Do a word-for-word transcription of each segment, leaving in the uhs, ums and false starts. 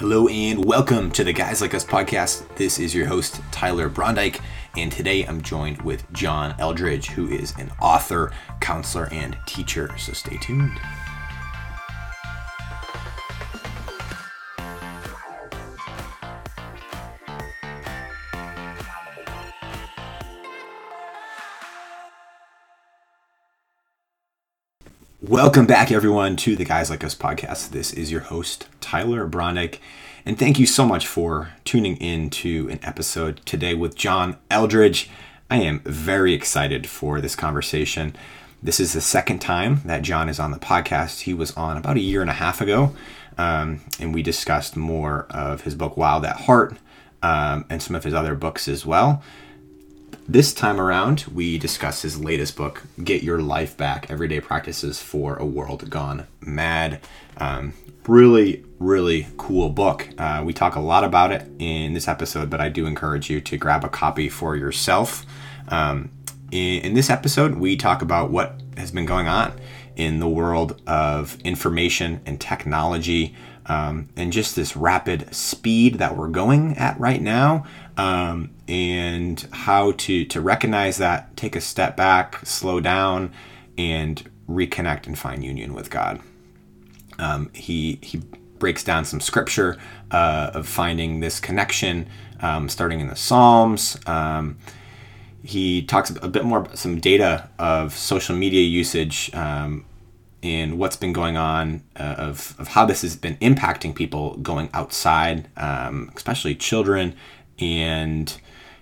Hello and welcome to the Guys Like Us podcast. This is your host, Tyler Brondyke, and today I'm joined with John Eldridge, who is an author, counselor, and teacher, so stay tuned. Welcome back, everyone, to the Guys Like Us podcast. This is your host, Tyler Brondyke, and thank you so much for tuning in to an episode today with John Eldridge. I am very excited for this conversation. This is the second time that John is on the podcast. He was on about a year and a half ago, um, and we discussed more of his book, Wild at Heart, um, and some of his other books as well. This time around, we discuss his latest book, Get Your Life Back: Everyday Practices for a World Gone Mad. Um, really, really cool book. Uh, we talk a lot about it in this episode, but I do encourage you to grab a copy for yourself. Um, in, in this episode, we talk about what has been going on in the world of information and technology, um, and just this rapid speed that we're going at right now. Um, and how to, to recognize that, take a step back, slow down, and reconnect and find union with God. Um, he he breaks down some scripture uh, of finding this connection, um, starting in the Psalms. Um, he talks a bit more about some data of social media usage um, and what's been going on, uh, of, of how this has been impacting people going outside, um, especially children. And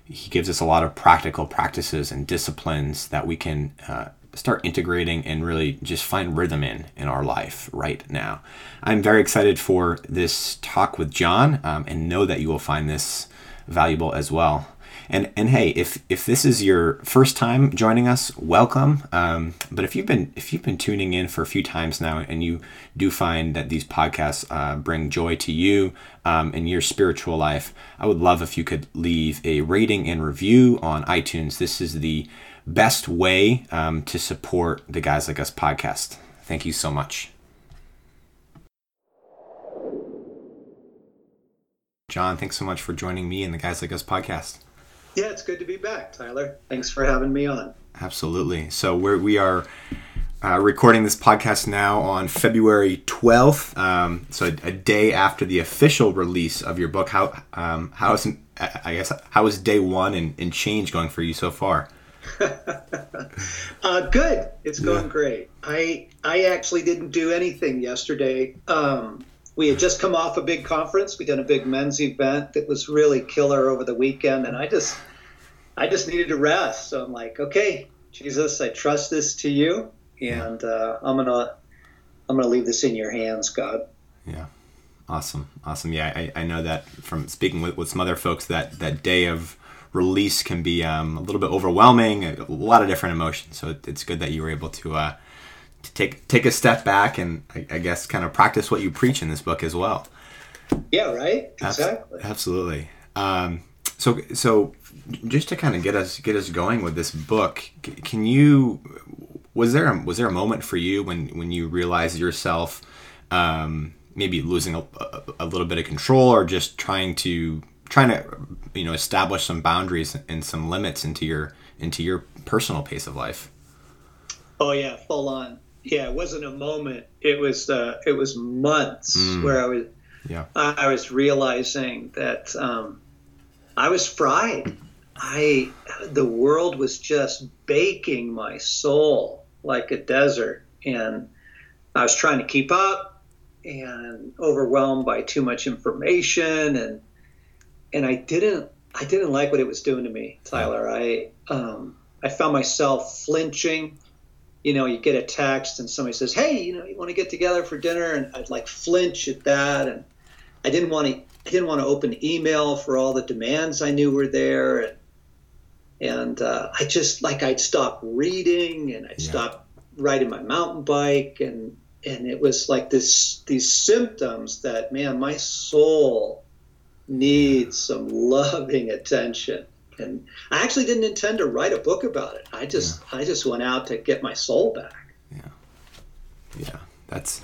he gives us a lot of practical practices and disciplines that we can uh, start integrating and really just find rhythm in in our life right now. I'm very excited for this talk with John, um, and know that you will find this valuable as well. And and hey, if if this is your first time joining us, welcome. Um, but if you've been if you've been tuning in for a few times now, and you do find that these podcasts uh, bring joy to you um, in your spiritual life, I would love if you could leave a rating and review on iTunes. This is the best way um, to support the Guys Like Us podcast. Thank you so much. John, thanks so much for joining me in the Guys Like Us podcast. Yeah, it's good to be back, Tyler. Thanks for having me on. Absolutely. So we're, we are uh, recording this podcast now on February twelfth, um, so a, a day after the official release of your book. How um, how is I guess how is day one and, and change going for you so far? uh, good. It's going yeah. great. I I actually didn't do anything yesterday. Um, We had just come off a big conference. We done a big men's event that was really killer over the weekend, and I just, I just needed to rest. So I'm like, okay, Jesus, I trust this to you, and uh, I'm gonna, I'm gonna leave this in your hands, God. Yeah, awesome, awesome. Yeah, I, I know that from speaking with, with some other folks that that day of release can be um, a little bit overwhelming, a lot of different emotions. So it, it's good that you were able to. Uh, to take take a step back and I, I guess kind of practice what you preach in this book as well. Yeah, right? Exactly. Abs- absolutely. Um, so so just to kind of get us get us going with this book, can you was there a, was there a moment for you when, when you realized yourself um, maybe losing a, a little bit of control or just trying to trying to you know establish some boundaries and some limits into your into your personal pace of life? Oh yeah, full on. Yeah, it wasn't a moment. It was uh, it was months mm. where I was yeah. I, I was realizing that um, I was fried. I the world was just baking my soul like a desert, and I was trying to keep up and overwhelmed by too much information, and and I didn't I didn't like what it was doing to me, Tyler. I um, I found myself flinching. You know, you get a text and somebody says, hey, you know, you want to get together for dinner? And I'd like flinch at that. And I didn't want to, I didn't want to open email for all the demands I knew were there. And, and uh, I just like, I'd stop reading and I'd yeah. stop riding my mountain bike. And, and it was like this, these symptoms that, man, my soul needs some loving attention. And I actually didn't intend to write a book about it. I just, yeah. I just went out to get my soul back. Yeah, yeah. That's.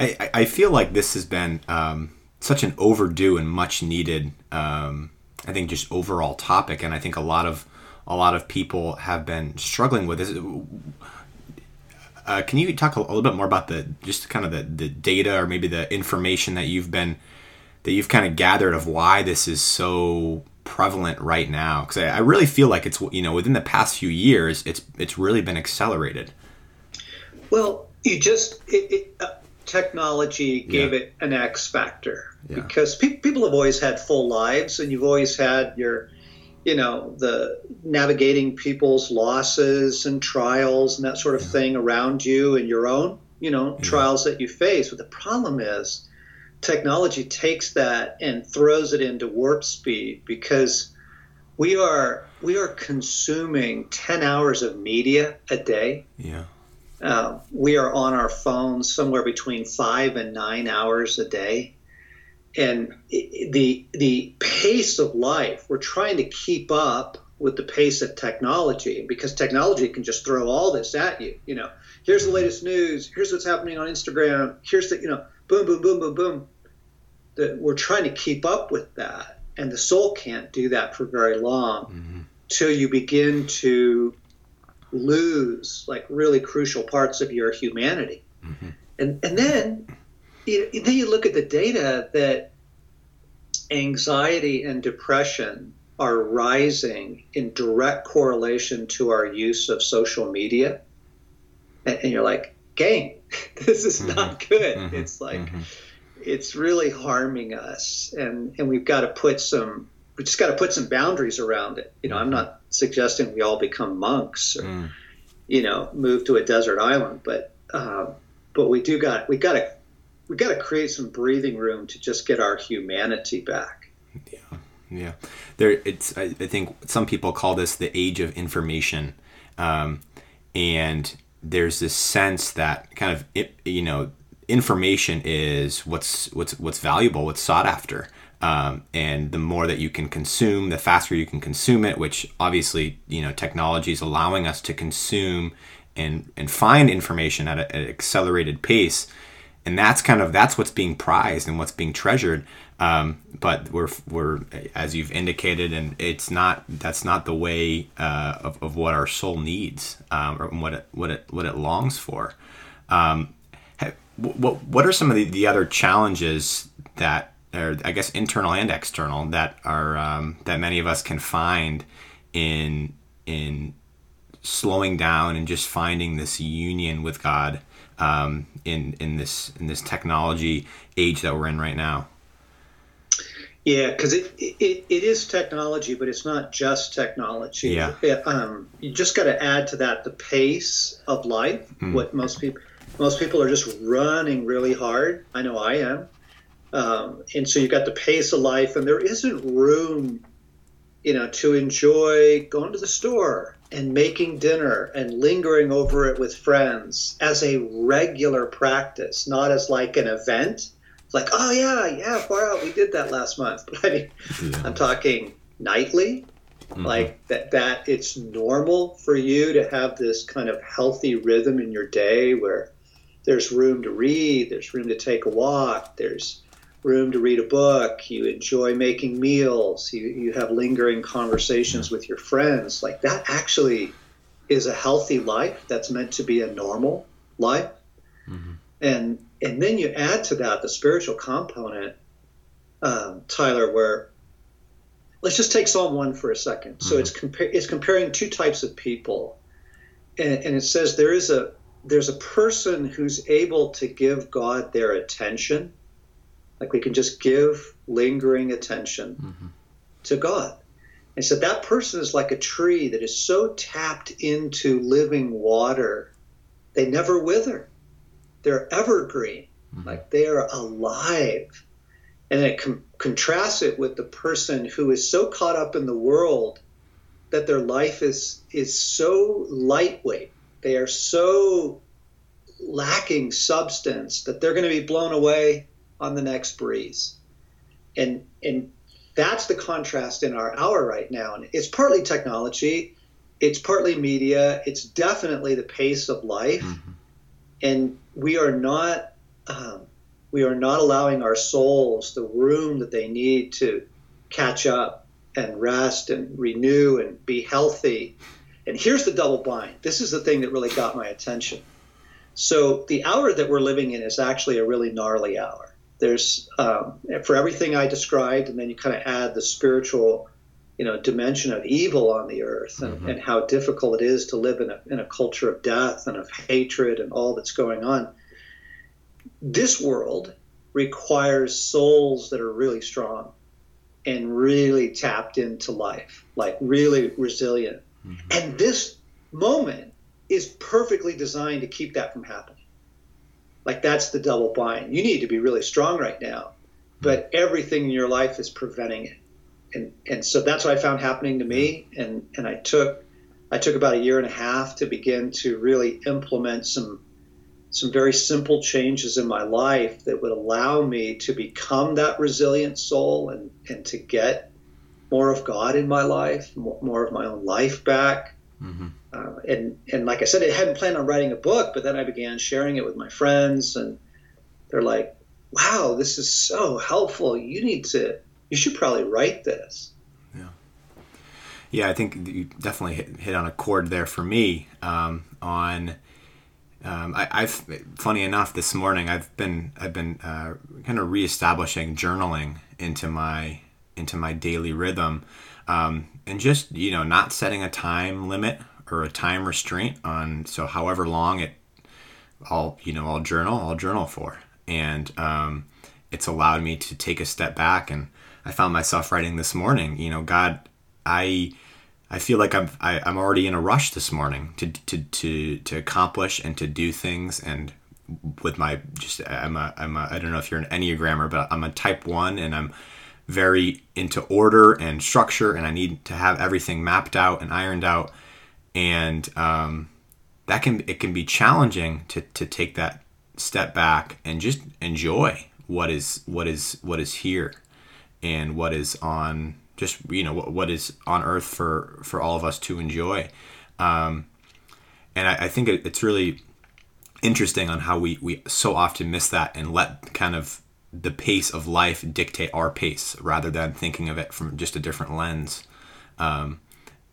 I, I feel like this has been um, such an overdue and much needed, um, I think, just overall topic. And I think a lot of a lot of people have been struggling with this. Uh, can you talk a, a little bit more about the just kind of the, the data or maybe the information that you've been that you've kind of gathered of why this is so prevalent right now? Because I, I really feel like it's, you know, within the past few years, it's it's really been accelerated. Well, you just it, it, uh, technology gave yeah. it an X factor yeah. because pe- people have always had full lives, and you've always had your, you know, the navigating people's losses and trials and that sort of yeah. thing around you and your own, you know, yeah. trials that you face. But the problem is technology takes that and throws it into warp speed, because we are we are consuming ten hours of media a day. Yeah. Uh, we are on our phones somewhere between five and nine hours a day. And the the pace of life, we're trying to keep up with the pace of technology, because technology can just throw all this at you. You know, here's the latest news. Here's what's happening on Instagram. Here's the, you know, boom, boom, boom, boom, boom. The, we're trying to keep up with that. And the soul can't do that for very long mm-hmm. till you begin to lose like really crucial parts of your humanity. Mm-hmm. And and then you, then you look at the data that anxiety and depression are rising in direct correlation to our use of social media. And, and you're like, gang, this is mm-hmm. not good. Mm-hmm. It's like, mm-hmm. it's really harming us. And, and we've got to put some, we just got to put some boundaries around it. You know, mm-hmm. I'm not suggesting we all become monks or, mm. you know, move to a desert island, but, um, but we do got, we got to, we got to create some breathing room to just get our humanity back. Yeah. Yeah. There it's, I, I think some people call this the age of information. Um, and there's this sense that kind of, it, you know, information is what's, what's, what's valuable, what's sought after. Um, and the more that you can consume, the faster you can consume it, which obviously, you know, technology is allowing us to consume and, and find information at, a, at an accelerated pace. And that's kind of, that's what's being prized and what's being treasured. Um, but we're, we're, as you've indicated, and it's not, that's not the way, uh, of, of what our soul needs, um, or what it, what it, what it longs for. Um, what, what are some of the, the other challenges that, or I guess internal and external, that are um, that many of us can find in in slowing down and just finding this union with God um, in in this in this technology age that we're in right now? Yeah, because it, it it is technology, but it's not just technology. Yeah, it, um, you just got to add to that the pace of life. Mm. What most people most people are just running really hard. I know I am. Um, and so you've got the pace of life, and there isn't room, you know, to enjoy going to the store and making dinner and lingering over it with friends as a regular practice, not as like an event. It's like, oh, yeah, yeah, far out. We did that last month. But I mean, yeah. I'm talking nightly, mm-hmm. like that, that it's normal for you to have this kind of healthy rhythm in your day where there's room to read, there's room to take a walk, there's room to read a book, you enjoy making meals, you, you have lingering conversations with your friends. Like that actually is a healthy life that's meant to be a normal life. Mm-hmm. And and then you add to that the spiritual component, um, Tyler, where let's just take Psalm one for a second. Mm-hmm. So it's, compa- it's comparing two types of people. And, and it says there is a there's a person who's able to give God their attention. Like we can just give lingering attention mm-hmm. to God. And so that person is like a tree that is so tapped into living water, they never wither. They're evergreen, mm-hmm. like they are alive. And then it com- contrasts it with the person who is so caught up in the world that their life is is so lightweight. They are so lacking substance that they're going to be blown away on the next breeze. And and that's the contrast in our hour right now. And it's partly technology, it's partly media, it's definitely the pace of life. Mm-hmm. And we are not um, we are not allowing our souls the room that they need to catch up and rest and renew and be healthy. And here's the double bind. This is the thing that really got my attention. So the hour that we're living in is actually a really gnarly hour. There's, um, for everything I described, and then you kind of add the spiritual, you know, dimension of evil on the earth, and, mm-hmm. and how difficult it is to live in a, in a culture of death and of hatred and all that's going on. This world requires souls that are really strong and really tapped into life, like really resilient. Mm-hmm. And this moment is perfectly designed to keep that from happening. Like, that's the double bind. You need to be really strong right now, but everything in your life is preventing it. And and so that's what I found happening to me. And, and I took I took about a year and a half to begin to really implement some some very simple changes in my life that would allow me to become that resilient soul and, and to get more of God in my life, more, more of my own life back. Mm-hmm. Uh, and, and like I said, I hadn't planned on writing a book, but then I began sharing it with my friends, and they're like, wow, this is so helpful. You need to, you should probably write this. Yeah. Yeah. I think you definitely hit, hit on a chord there for me, um, on, Um, I, I've, funny enough, this morning I've been, I've been, uh, kind of reestablishing journaling into my, into my daily rhythm. Um, and just, you know, not setting a time limit or a time restraint on, so however long it, I'll, you know, I'll journal, I'll journal for. And, um, it's allowed me to take a step back, and I found myself writing this morning, you know, God, I, I feel like I'm I, I'm already in a rush this morning to, to to to accomplish and to do things, and with my just I'm a I'm a I don't know if you're an Enneagrammer, but I'm a type one, and I'm very into order and structure, and I need to have everything mapped out and ironed out, and um, that can it can be challenging to to take that step back and just enjoy what is what is what is here, and what is on. Just, you know, what, what is on earth for, for all of us to enjoy. Um, and I, I think it, it's really interesting on how we, we so often miss that and let kind of the pace of life dictate our pace rather than thinking of it from just a different lens. Um,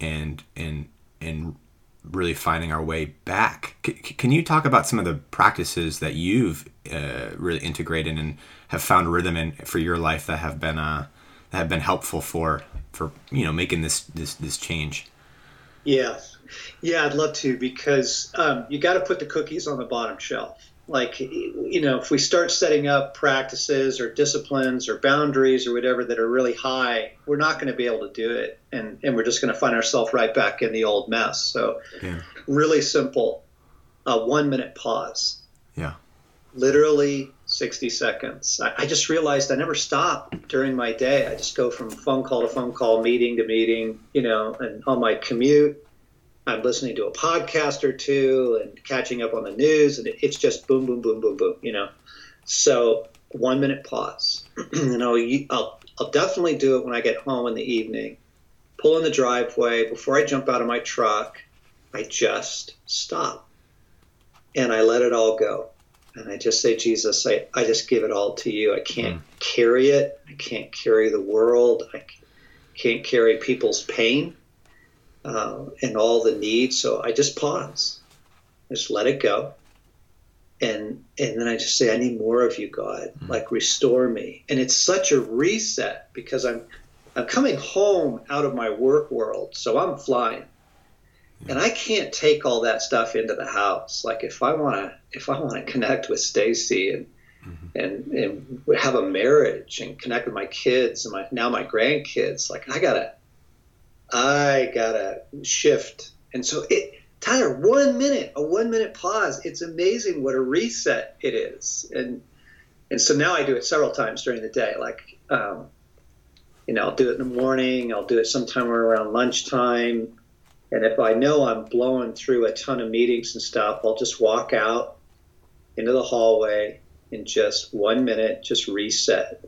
and, and, and really finding our way back. C- can you talk about some of the practices that you've uh, really integrated and have found rhythm in for your life that have been, uh, have been helpful for for you know making this this this change? Yeah yeah I'd love to, because um you got to put the cookies on the bottom shelf. Like, you know, if we start setting up practices or disciplines or boundaries or whatever that are really high, we're not going to be able to do it, and and we're just going to find ourselves right back in the old mess. So yeah. Really simple, uh one minute pause. Yeah, literally sixty seconds. I, I just realized I never stop during my day. I just go from phone call to phone call, meeting to meeting, you know, and on my commute, I'm listening to a podcast or two and catching up on the news, and it, it's just boom, boom, boom, boom, boom, you know. So one minute pause. And I'll, I'll, I'll definitely do it when I get home in the evening. Pull in the driveway. Before I jump out of my truck, I just stop. And I let it all go. And I just say, Jesus, I, I just give it all to you. I can't mm. carry it. I can't carry the world. I can't carry people's pain uh, and all the need. So I just pause, just let it go. And and then I just say, I need more of you, God. Mm. Like, restore me. And it's such a reset, because I'm I'm coming home out of my work world. So I'm flying. And I can't take all that stuff into the house. Like, if I want to, if I want to connect with Stacy and, mm-hmm. and and have a marriage and connect with my kids and my now my grandkids, like I gotta, I gotta shift. And so, it, Tyler, one minute, a one minute pause. It's amazing what a reset it is. And and so now I do it several times during the day. Like, um, you know, I'll do it in the morning. I'll do it sometime around lunchtime. And if I know I'm blowing through a ton of meetings and stuff, I'll just walk out into the hallway and just one minute, just reset.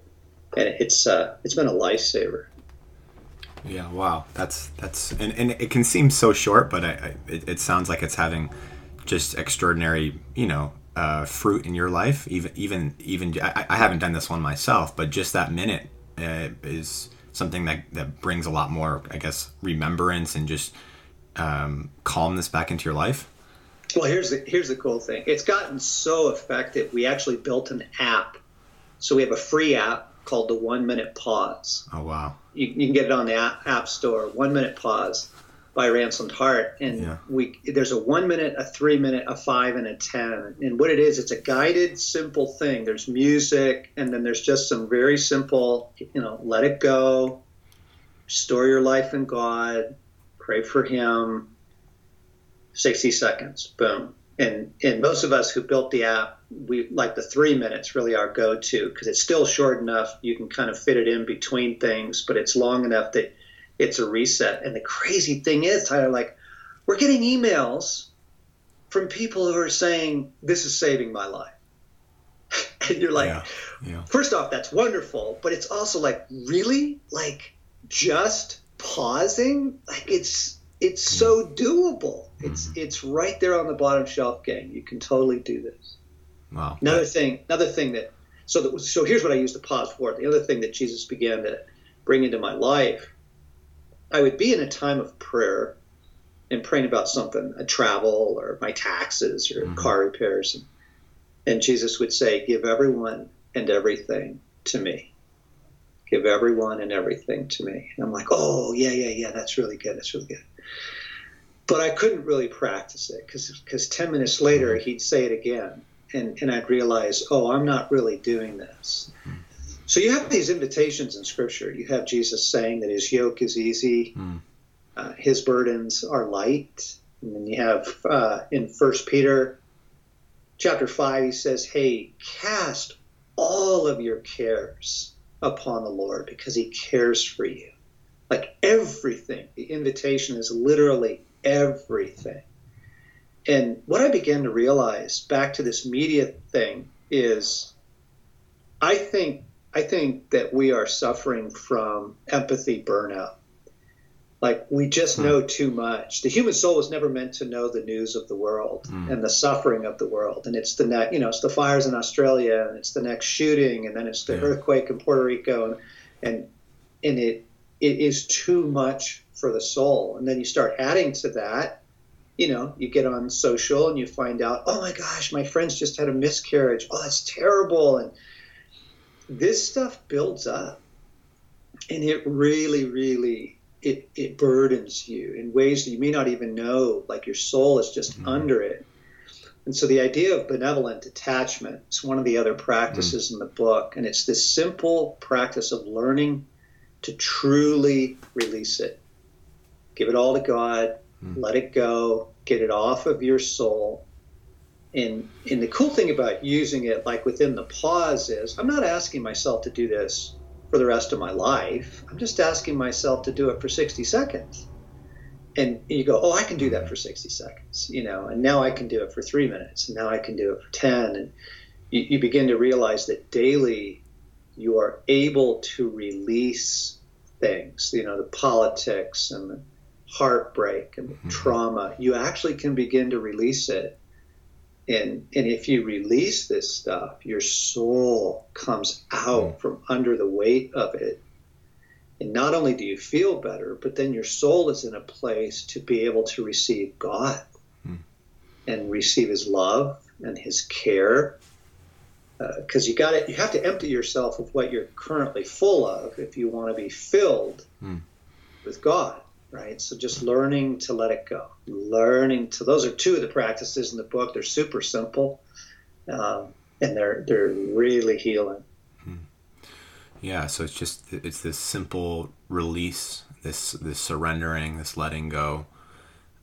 And it's uh, it's been a lifesaver. Yeah, wow, that's that's and, and it can seem so short, but I, I it, it sounds like it's having just extraordinary, you know, uh, fruit in your life. Even even even I, I haven't done this one myself, but just that minute uh, is something that, that brings a lot more, I guess, remembrance and just um, calmness back into your life. Well, here's the, here's the cool thing. It's gotten so effective. We actually built an app. So we have a free app called the one minute pause. Oh, wow. You, you can get it on the app, app store, one minute pause by Ransomed Heart. And yeah. we there's a one minute, a three minute, a five and a ten. And what it is, it's a guided, simple thing. There's music. And then there's just some very simple, you know, let it go, store your life in God, pray for him. sixty seconds, boom. And and most of us who built the app, we like the three minutes really our go-to because it's still short enough. You can kind of fit it in between things, but it's long enough that it's a reset. And the crazy thing is, Tyler, like we're getting emails from people who are saying, this is saving my life. And you're like, yeah, yeah. First off, that's wonderful, but it's also like, really? Like just pausing? Like it's... It's so doable. It's mm-hmm. it's right there on the bottom shelf, gang. You can totally do this. Wow. Another thing, another thing that so that so here's what I used to pause for. The other thing that Jesus began to bring into my life, I would be in a time of prayer and praying about something, a travel or my taxes or mm-hmm. car repairs, and, and Jesus would say, "Give everyone and everything to me." Give everyone and everything to me. And I'm like, oh, yeah, yeah, yeah, that's really good. That's really good. But I couldn't really practice it because ten minutes later, he'd say it again. And, and I'd realize, oh, I'm not really doing this. Mm. So you have these invitations in Scripture. You have Jesus saying that his yoke is easy. Mm. Uh, his burdens are light. And then you have uh, in First Peter chapter five, he says, hey, cast all of your cares upon the Lord because he cares for you. Like everything, the invitation is literally everything. And what I began to realize back to this media thing is I think I think that we are suffering from empathy burnout. Like we just know too much. The human soul was never meant to know the news of the world mm. and the suffering of the world. And it's the next, you know, it's the fires in Australia, and it's the next shooting, and then it's the yeah. earthquake in Puerto Rico, and and, and it, it is too much for the soul. And then you start adding to that, you know, you get on social and you find out, oh my gosh, my friends just had a miscarriage. Oh, that's terrible. And this stuff builds up, and it really, really. It, it burdens you in ways that you may not even know, like your soul is just mm-hmm. under it. And so the idea of benevolent detachment is one of the other practices mm. in the book. And it's this simple practice of learning to truly release it. Give it all to God, mm. let it go, get it off of your soul. And, and the cool thing about using it, like within the pause, is I'm not asking myself to do this for the rest of my life. I'm just asking myself to do it for sixty seconds. And you go, oh, I can do that for sixty seconds, you know, and now I can do it for three minutes, and now I can do it for ten. And you, you begin to realize that daily you are able to release things, you know, the politics and the heartbreak and the mm-hmm. trauma. You actually can begin to release it. And and if you release this stuff, your soul comes out from under the weight of it. And not only do you feel better, but then your soul is in a place to be able to receive God mm. and receive his love and his care. Because uh, you got it, you have to empty yourself of what you're currently full of if you want to be filled mm. with God. Right? So just learning to let it go, learning to, those are two of the practices in the book. They're super simple. Um, and they're, they're really healing. Yeah. So it's just, it's this simple release, this, this surrendering, this letting go,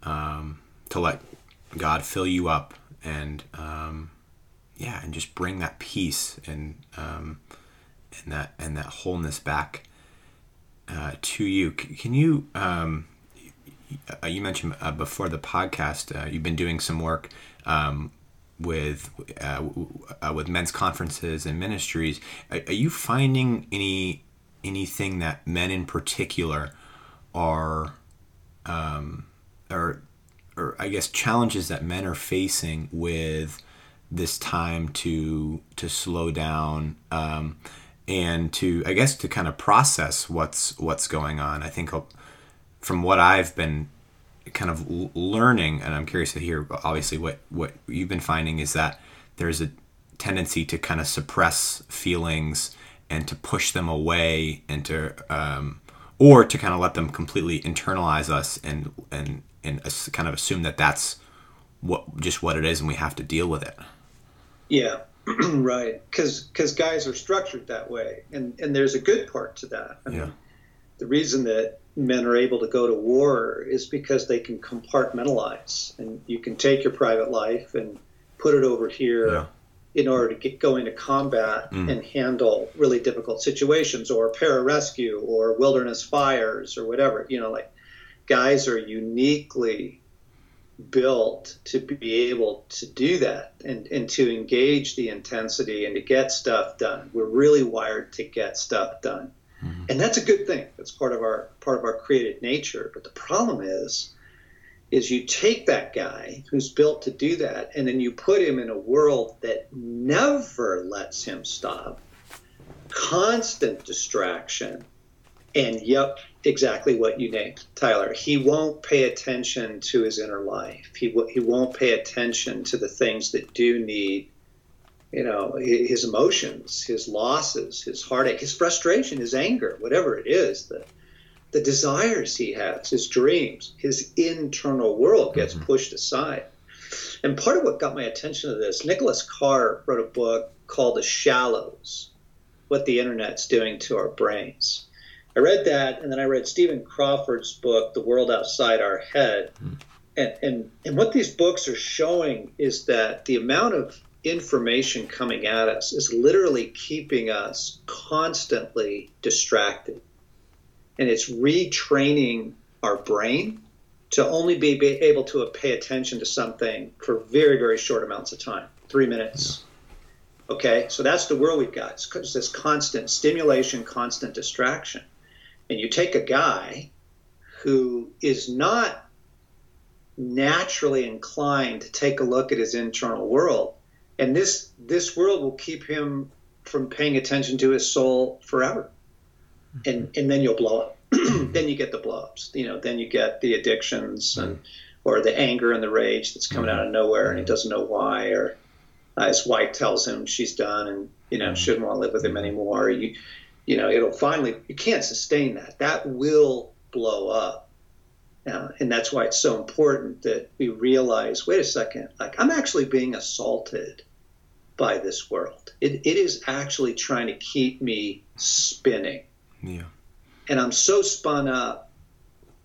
um, to let God fill you up and, um, yeah. And just bring that peace and, um, and that, and that wholeness back Uh, to you. Can you, um, you mentioned uh, before the podcast, uh, you've been doing some work um, with uh, w- uh, with men's conferences and ministries. Are, are you finding any anything that men in particular are, um, or, or I guess challenges that men are facing with this time to to slow down um, and to, I guess, to kind of process what's what's going on. I think from what I've been kind of learning, and I'm curious to hear, obviously, what, what you've been finding is that there's a tendency to kind of suppress feelings and to push them away and to, um, or to kind of let them completely internalize us and, and, and kind of assume that that's what, just what it is, and we have to deal with it. Yeah. Right. Cause, cause guys are structured that way. And, and there's a good part to that. I yeah. mean, the reason that men are able to go to war is because they can compartmentalize, and you can take your private life and put it over here yeah. in order to get, go into combat mm. and handle really difficult situations or pararescue or wilderness fires or whatever. You know, like, guys are uniquely built to be able to do that and, and to engage the intensity and to get stuff done. We're really wired to get stuff done. And that's a good thing. That's part of our part of our created nature. But the problem is, is you take that guy who's built to do that, and then you put him in a world that never lets him stop, constant distraction, and yep, exactly what you named, Tyler. He won't pay attention to his inner life. He w- he won't pay attention to the things that do need. You know, his emotions, his losses, his heartache, his frustration, his anger, whatever it is, the the desires he has, his dreams, his internal world gets mm-hmm. pushed aside. And part of what got my attention to this, Nicholas Carr wrote a book called The Shallows, What the Internet's Doing to Our Brains. I read that, and then I read Stephen Crawford's book, The World Outside Our Head. Mm-hmm. And, and, and what these books are showing is that the amount of information coming at us is literally keeping us constantly distracted, and it's retraining our brain to only be able to pay attention to something for very, very short amounts of time, three minutes. yeah. Okay, so that's the world we've got. It's this constant stimulation, constant distraction. And you take a guy who is not naturally inclined to take a look at his internal world, and this this world will keep him from paying attention to his soul forever. And and then you'll blow up. Then you get the blow-ups. You know, then you get the addictions and or the anger and the rage that's coming out of nowhere, and he doesn't know why, or uh, his wife tells him she's done and, you know, shouldn't want to live with him anymore. You, you know, it'll finally – you can't sustain that. That will blow up. Uh, and that's why it's so important that we realize, wait a second, like, I'm actually being assaulted by this world. It it is actually trying to keep me spinning. Yeah. And I'm so spun up,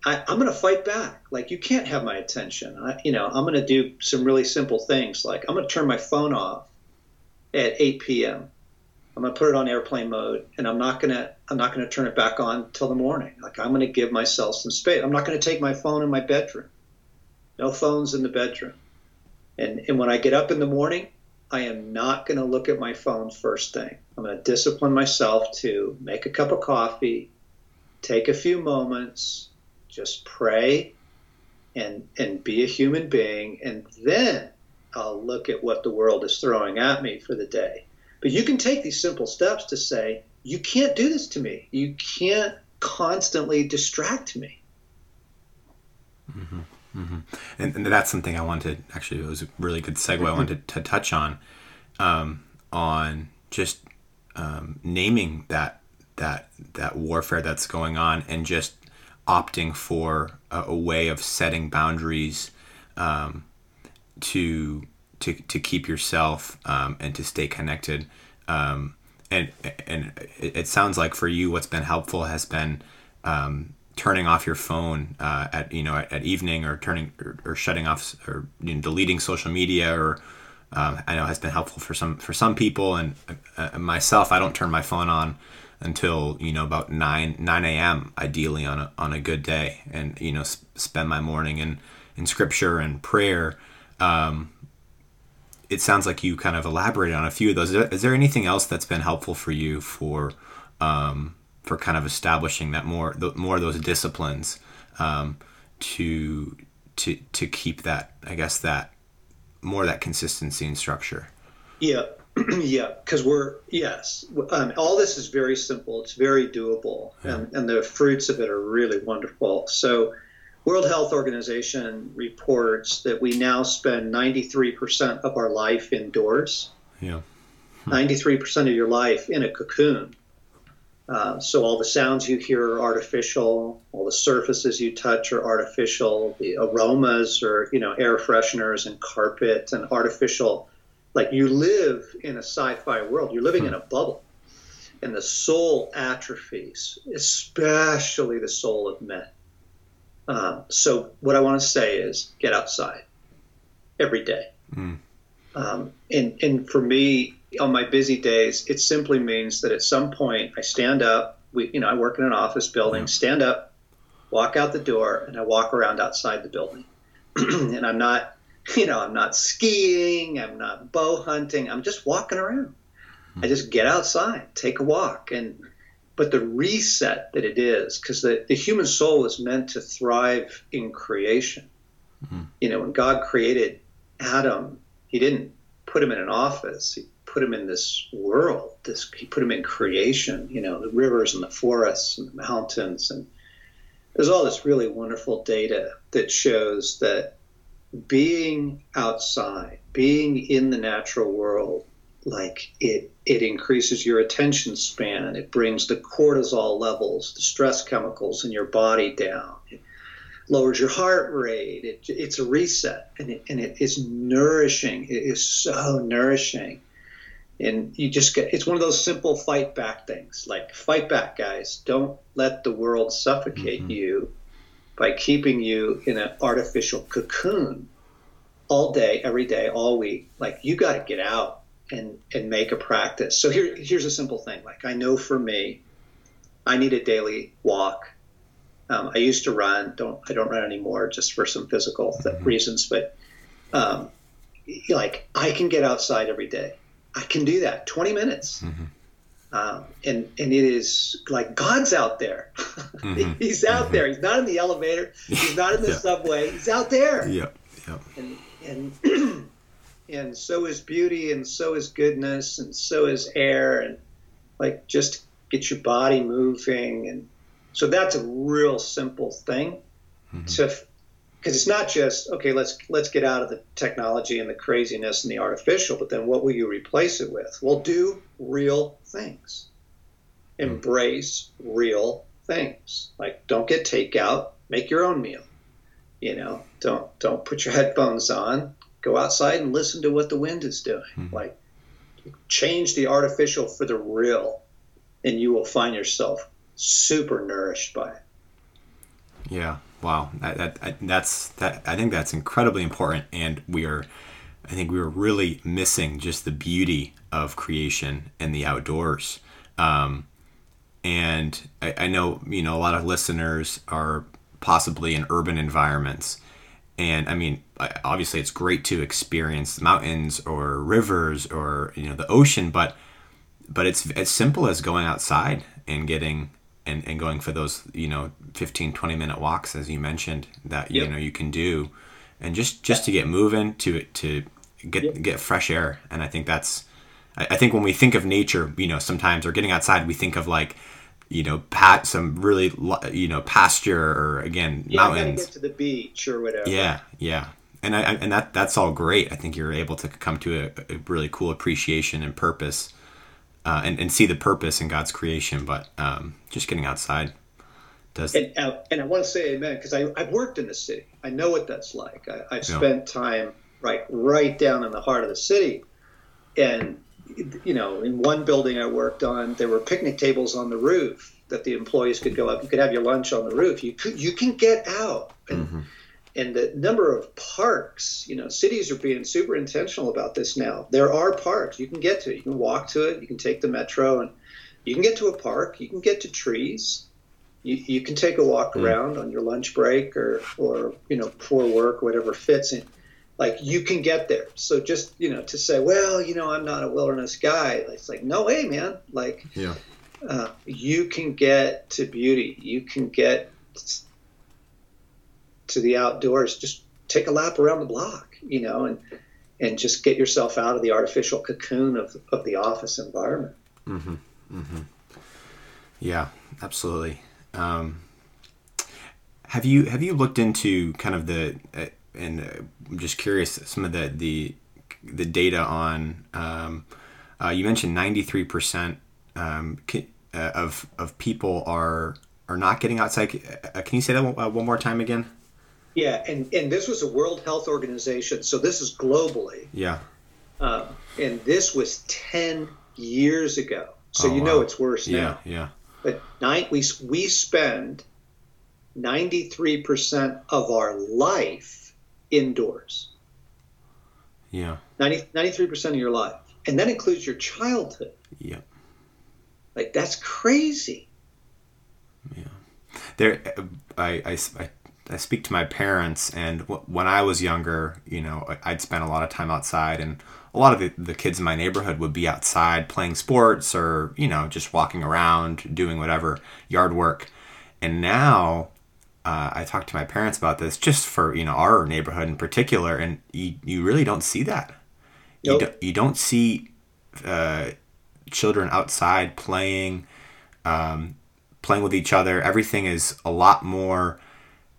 I, I'm going to fight back. Like, you can't have my attention. I, you know, I'm going to do some really simple things. Like, I'm going to turn my phone off at eight p.m. I'm going to put it on airplane mode, and I'm not going to I'm not going to turn it back on till the morning. Like, I'm going to give myself some space. I'm not going to take my phone in my bedroom. No phones in the bedroom. And and when I get up in the morning, I am not going to look at my phone first thing. I'm going to discipline myself to make a cup of coffee, take a few moments, just pray and and be a human being, and then I'll look at what the world is throwing at me for the day. But you can take these simple steps to say, you can't do this to me. You can't constantly distract me. Mm-hmm, mm-hmm. And, and that's something I wanted, actually, it was a really good segue I wanted to touch on, um, on just um, naming that, that, that warfare that's going on, and just opting for a, a way of setting boundaries um, to, to, to keep yourself um, and to stay connected. Um, And and it sounds like for you, what's been helpful has been um, turning off your phone uh, at you know at, at evening, or turning or, or shutting off, or you know, deleting social media. Or um, I know has been helpful for some for some people, and uh, myself, I don't turn my phone on until you know about nine nine a m ideally on a on a good day, and you know sp- spend my morning in in scripture and prayer. Um, It sounds like you kind of elaborated on a few of those. Is there, is there anything else that's been helpful for you for um, for kind of establishing that more the, more of those disciplines um, to to to keep that, I guess, that more of that consistency and structure. Yeah. Yeah, because we're, yes, um, all this is very simple. It's very doable, yeah. and, and the fruits of it are really wonderful. So World Health Organization reports that we now spend ninety-three percent of our life indoors. Yeah, hmm. ninety-three percent of your life in a cocoon. Uh, so all the sounds you hear are artificial. All the surfaces you touch are artificial. The aromas are, you know, air fresheners and carpet and artificial. Like, you live in a sci-fi world. You're living hmm. in a bubble. And the soul atrophies, especially the soul of men. Um, so what I want to say is get outside every day. Hmm. Um, and, and for me, on my busy days, it simply means that at some point I stand up. We, you know, I work in an office building. Yeah. Stand up, walk out the door, and I walk around outside the building. And I'm not... You know, I'm not skiing, I'm not bow hunting, I'm just walking around. I just get outside, take a walk. And but the reset that it is, because the, the human soul is meant to thrive in creation. Mm-hmm. You know, when God created Adam, he didn't put him in an office, he put him in this world, this he put him in creation, you know, the rivers and the forests and the mountains. And there's all this really wonderful data that shows that being outside, being in the natural world, like it it increases your attention span. It brings the cortisol levels, the stress chemicals in your body down. It lowers your heart rate. It, it's a reset, and it, and it is nourishing. It is so nourishing. And you just get, it's one of those simple fight back things, like fight back, guys. Don't let the world suffocate mm-hmm. you by keeping you in an artificial cocoon all day, every day, all week. Like, you got to get out and, and make a practice. So here, here's a simple thing. Like, I know for me, I need a daily walk. Um, I used to run. Don't I don't run anymore just for some physical th- mm-hmm. reasons. But, um, like, I can get outside every day. I can do that, twenty minutes. Mm-hmm. Um, and, and it is like God's out there. Mm-hmm. He's out mm-hmm. there. He's not in the elevator. He's not in the yeah. subway. He's out there. Yeah. Yeah. And, and, and so is beauty, and so is goodness, and so is air. And like, just get your body moving. And so that's a real simple thing mm-hmm. to, cause it's not just, okay, let's, let's get out of the technology and the craziness and the artificial, but then what will you replace it with? Well, do real things. Embrace real things. Like, don't get takeout, make your own meal. You know, don't don't put your headphones on, go outside and listen to what the wind is doing. Mm-hmm. Like, change the artificial for the real, and you will find yourself super nourished by it. Yeah. Wow. That, that that's that I think that's incredibly important, and we are I think we were really missing just the beauty of creation and the outdoors. Um, and I, I know, you know, a lot of listeners are possibly in urban environments. And I mean, obviously it's great to experience mountains or rivers or, you know, the ocean, but, but it's as simple as going outside and getting, and, and going for those, you know, fifteen, twenty minute walks, as you mentioned, that, you yep. know, you can do, and just, just to get moving, to, to get, yep. get fresh air. And I think that's, I think when we think of nature, you know, sometimes or getting outside, we think of like, you know, pat some really, you know, pasture or again, yeah, mountains. Yeah, gotta get to the beach or whatever. Yeah, yeah, and I and that that's all great. I think you're able to come to a, a really cool appreciation and purpose, uh, and and see the purpose in God's creation. But um, just getting outside does. And uh, and I want to say amen, because I I've worked in the city. I know what that's like. I, I've yeah. spent time right right down in the heart of the city, and. You know, in one building I worked on, there were picnic tables on the roof that the employees could go up. You could have your lunch on the roof. You could, you can get out. And, mm-hmm. and the number of parks, you know, cities are being super intentional about this now. There are parks you can get to. You can walk to it. You can take the metro, and you can get to a park. You can get to trees. You, you can take a walk mm-hmm. around on your lunch break or, or, you know, before work, whatever fits in. Like, you can get there. So just, you know, to say, well, you know, I'm not a wilderness guy. It's like, no way, man. Like, yeah. uh, you can get to beauty. You can get to the outdoors. Just take a lap around the block, you know, and and just get yourself out of the artificial cocoon of, of the office environment. Mm-hmm. Mm-hmm. Yeah, absolutely. Um, have you, have you looked into kind of the, uh, and uh, I'm just curious, some of the, the, the data on, um, uh, you mentioned ninety-three percent, um, can, uh, of, of people are, are not getting outside. Uh, can you say that one, uh, one more time again? Yeah. And, and this was a World Health Organization. So this is globally. Yeah. Um, uh, and this was ten years ago. So oh, you know, wow. It's worse now. Yeah. Yeah. But night we, we spend ninety-three percent of our life indoors. Yeah. ninety, ninety-three percent of your life. And that includes your childhood. Yeah. Like, that's crazy. Yeah. There, I, I, I, I speak to my parents, and w- when I was younger, you know, I'd spend a lot of time outside, and a lot of the, the kids in my neighborhood would be outside playing sports or, you know, just walking around, doing whatever, yard work. And now uh, I talk to my parents about this just for, you know, our neighborhood in particular, and you, you really don't see that. Nope. You, do, you don't see uh, children outside playing, um, playing with each other. Everything is a lot more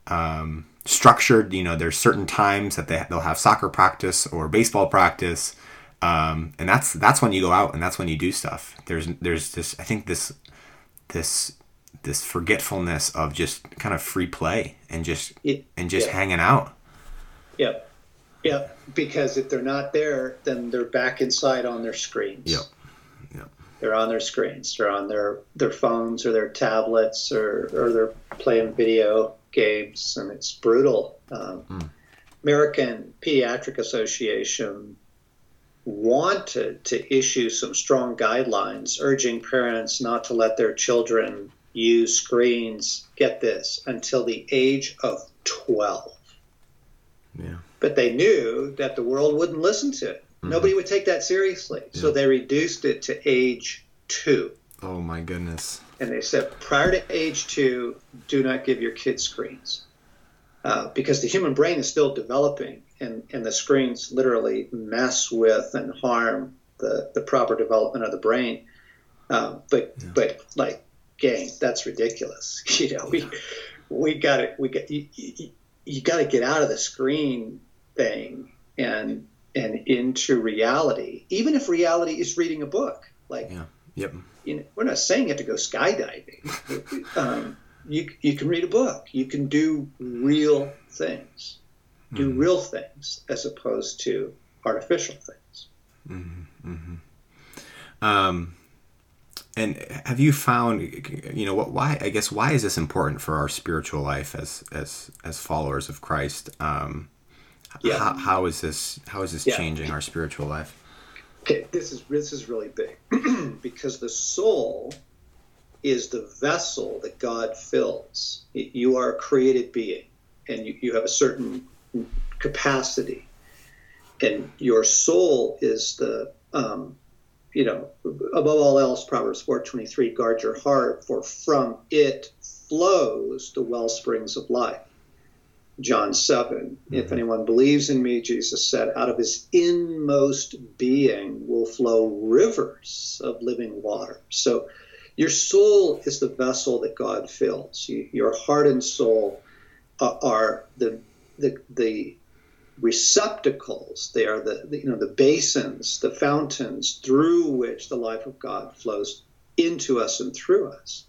um, structured. You know, there's certain times that they, they'll have soccer practice or baseball practice. Um, and that's, that's when you go out and that's when you do stuff. There's, there's this, I think this, this, this forgetfulness of just kind of free play and just, yeah. and just yeah. hanging out. Yeah. Yeah. Because if they're not there, then they're back inside on their screens. Yep. Yep. They're on their screens. They're on their, their phones or their tablets or, or they're playing video games, and it's brutal. Um, mm. American Pediatric Association wanted to issue some strong guidelines urging parents not to let their children use screens, get this, until the age of twelve. Yeah. But they knew that the world wouldn't listen to it. Mm-hmm. Nobody would take that seriously. Yeah. So they reduced it to age two. Oh, my goodness. And they said, prior to age two, do not give your kids screens. Uh, because the human brain is still developing, and, and the screens literally mess with and harm the, the proper development of the brain. Uh, but, yeah. but like, gang, that's ridiculous. You know, we, yeah. we got it. We got, you, you, you got to get out of the screen thing and, and into reality, even if reality is reading a book. Like, yeah. Yep. You know, we're not saying you have to go skydiving. um, you you can read a book. You can do real things. Do mm-hmm. real things as opposed to artificial things. Mm-hmm. Mm-hmm. Um, and have you found, you know, what? Why I guess why is this important for our spiritual life as as as followers of Christ? Um, yeah. How, how is this? How is this yeah. changing our spiritual life? Okay, this is this is really big because the soul is the vessel that God fills. You are a created being, and you, you have a certain capacity, and your soul is the um, you know, above all else, Proverbs four twenty-three, guard your heart, for from it flows the wellsprings of life. John seven, mm-hmm. If anyone believes in me, Jesus said, out of his inmost being will flow rivers of living water. So your soul is the vessel that God fills. You, your heart and soul are, are the, the the receptacles. They are the, the you know the basins, the fountains through which the life of God flows into us and through us.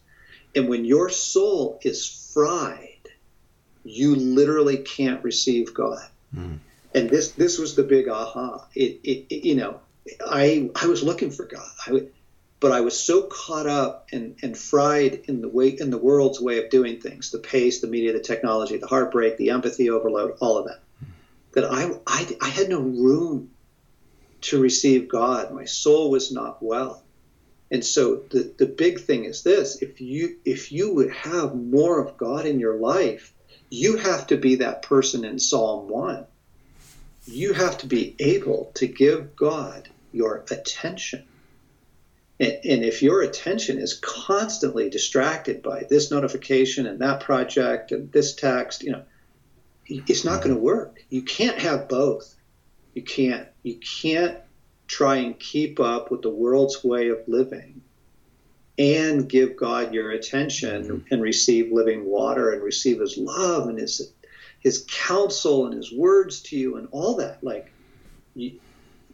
And when your soul is fried, you literally can't receive God. Mm. And this this was the big aha. It, it, it you know, I I was looking for God, I would, but I was so caught up and, and fried in the way in the world's way of doing things, the pace, the media, the technology, the heartbreak, the empathy overload, all of that, mm. that I, I I had no room to receive God. My soul was not well. And so the, the big thing is this: if you if you would have more of God in your life, you have to be that person in Psalm one. You have to be able to give God your attention. And, and if your attention is constantly distracted by this notification and that project and this text, you know, it's not going to work. You can't have both. You can't. You can't try and keep up with the world's way of living and give God your attention mm-hmm. and receive living water and receive his love and his his counsel and his words to you and all that. Like, you,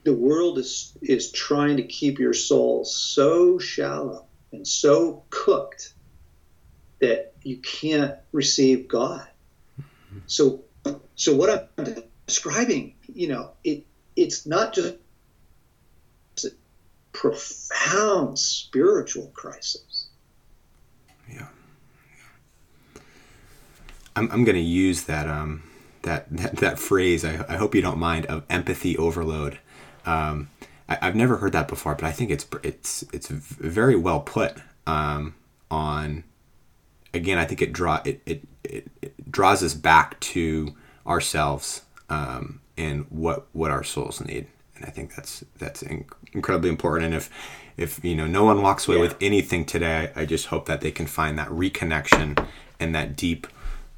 the world is is trying to keep your soul so shallow and so cooked that you can't receive God. Mm-hmm. So so what I'm describing, you know, it it's not just a profound spiritual crisis. Yeah. I'm I'm going to use that um that that, that phrase. I, I hope you don't mind, of empathy overload. Um, I, I've never heard that before, but I think it's it's it's very well put. Um, on again, I think it draw it it, it it draws us back to ourselves um, and what what our souls need, and I think that's that's inc- incredibly important. And if if you know no one walks away yeah. with anything today, I, I just hope that they can find that reconnection and that deep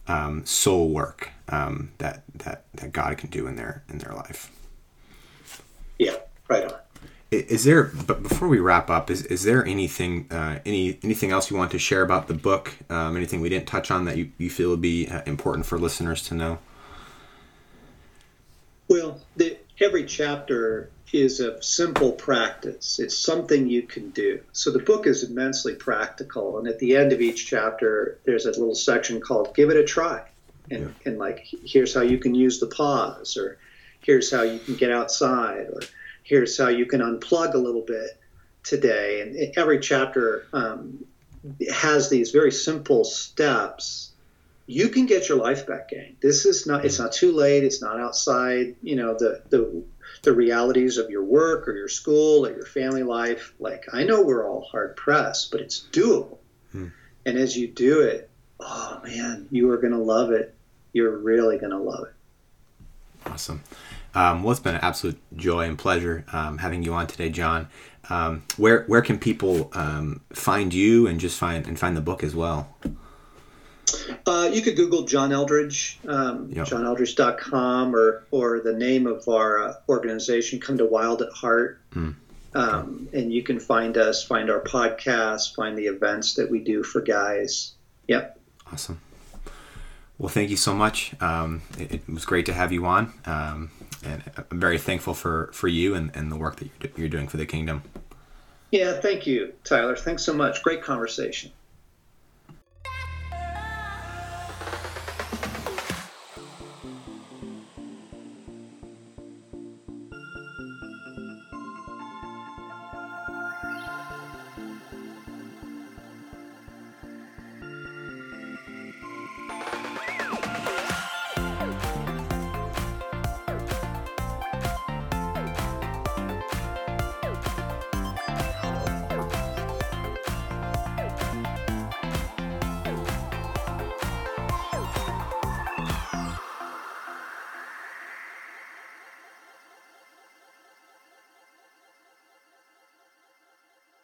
um, soul work um, that that that God can do in their in their life. Yeah, right on. Is there, but before we wrap up, is, is there anything, uh, any anything else you want to share about the book? Um, anything we didn't touch on that you, you feel would be uh, important for listeners to know? Well, the, every chapter is a simple practice. It's something you can do. So the book is immensely practical, and at the end of each chapter, there's a little section called "Give It a Try," and yeah. and like, here's how you can use the pause, or here's how you can get outside, or here's how you can unplug a little bit today. And every chapter um, has these very simple steps. You can get your life back, gang. This is not, it's not too late. It's not outside, you know, the, the, the realities of your work or your school or your family life. Like, I know we're all hard pressed, but it's doable. Hmm. And as you do it, oh man, you are going to love it. You're really going to love it. Awesome. Um, well, it's been an absolute joy and pleasure um, having you on today, John. Um, where where can people um, find you and just find and find the book as well? Uh, you could Google John Eldridge, um, yep. john eldridge dot com, or or the name of our uh, organization. Come to Wild at Heart, mm. um, okay. and you can find us, find our podcast, find the events that we do for guys. Yep. Awesome. Well, thank you so much. Um, it, it was great to have you on, um, and I'm very thankful for, for you and, and the work that you're, do, you're doing for the kingdom. Yeah, thank you, Tyler. Thanks so much. Great conversation.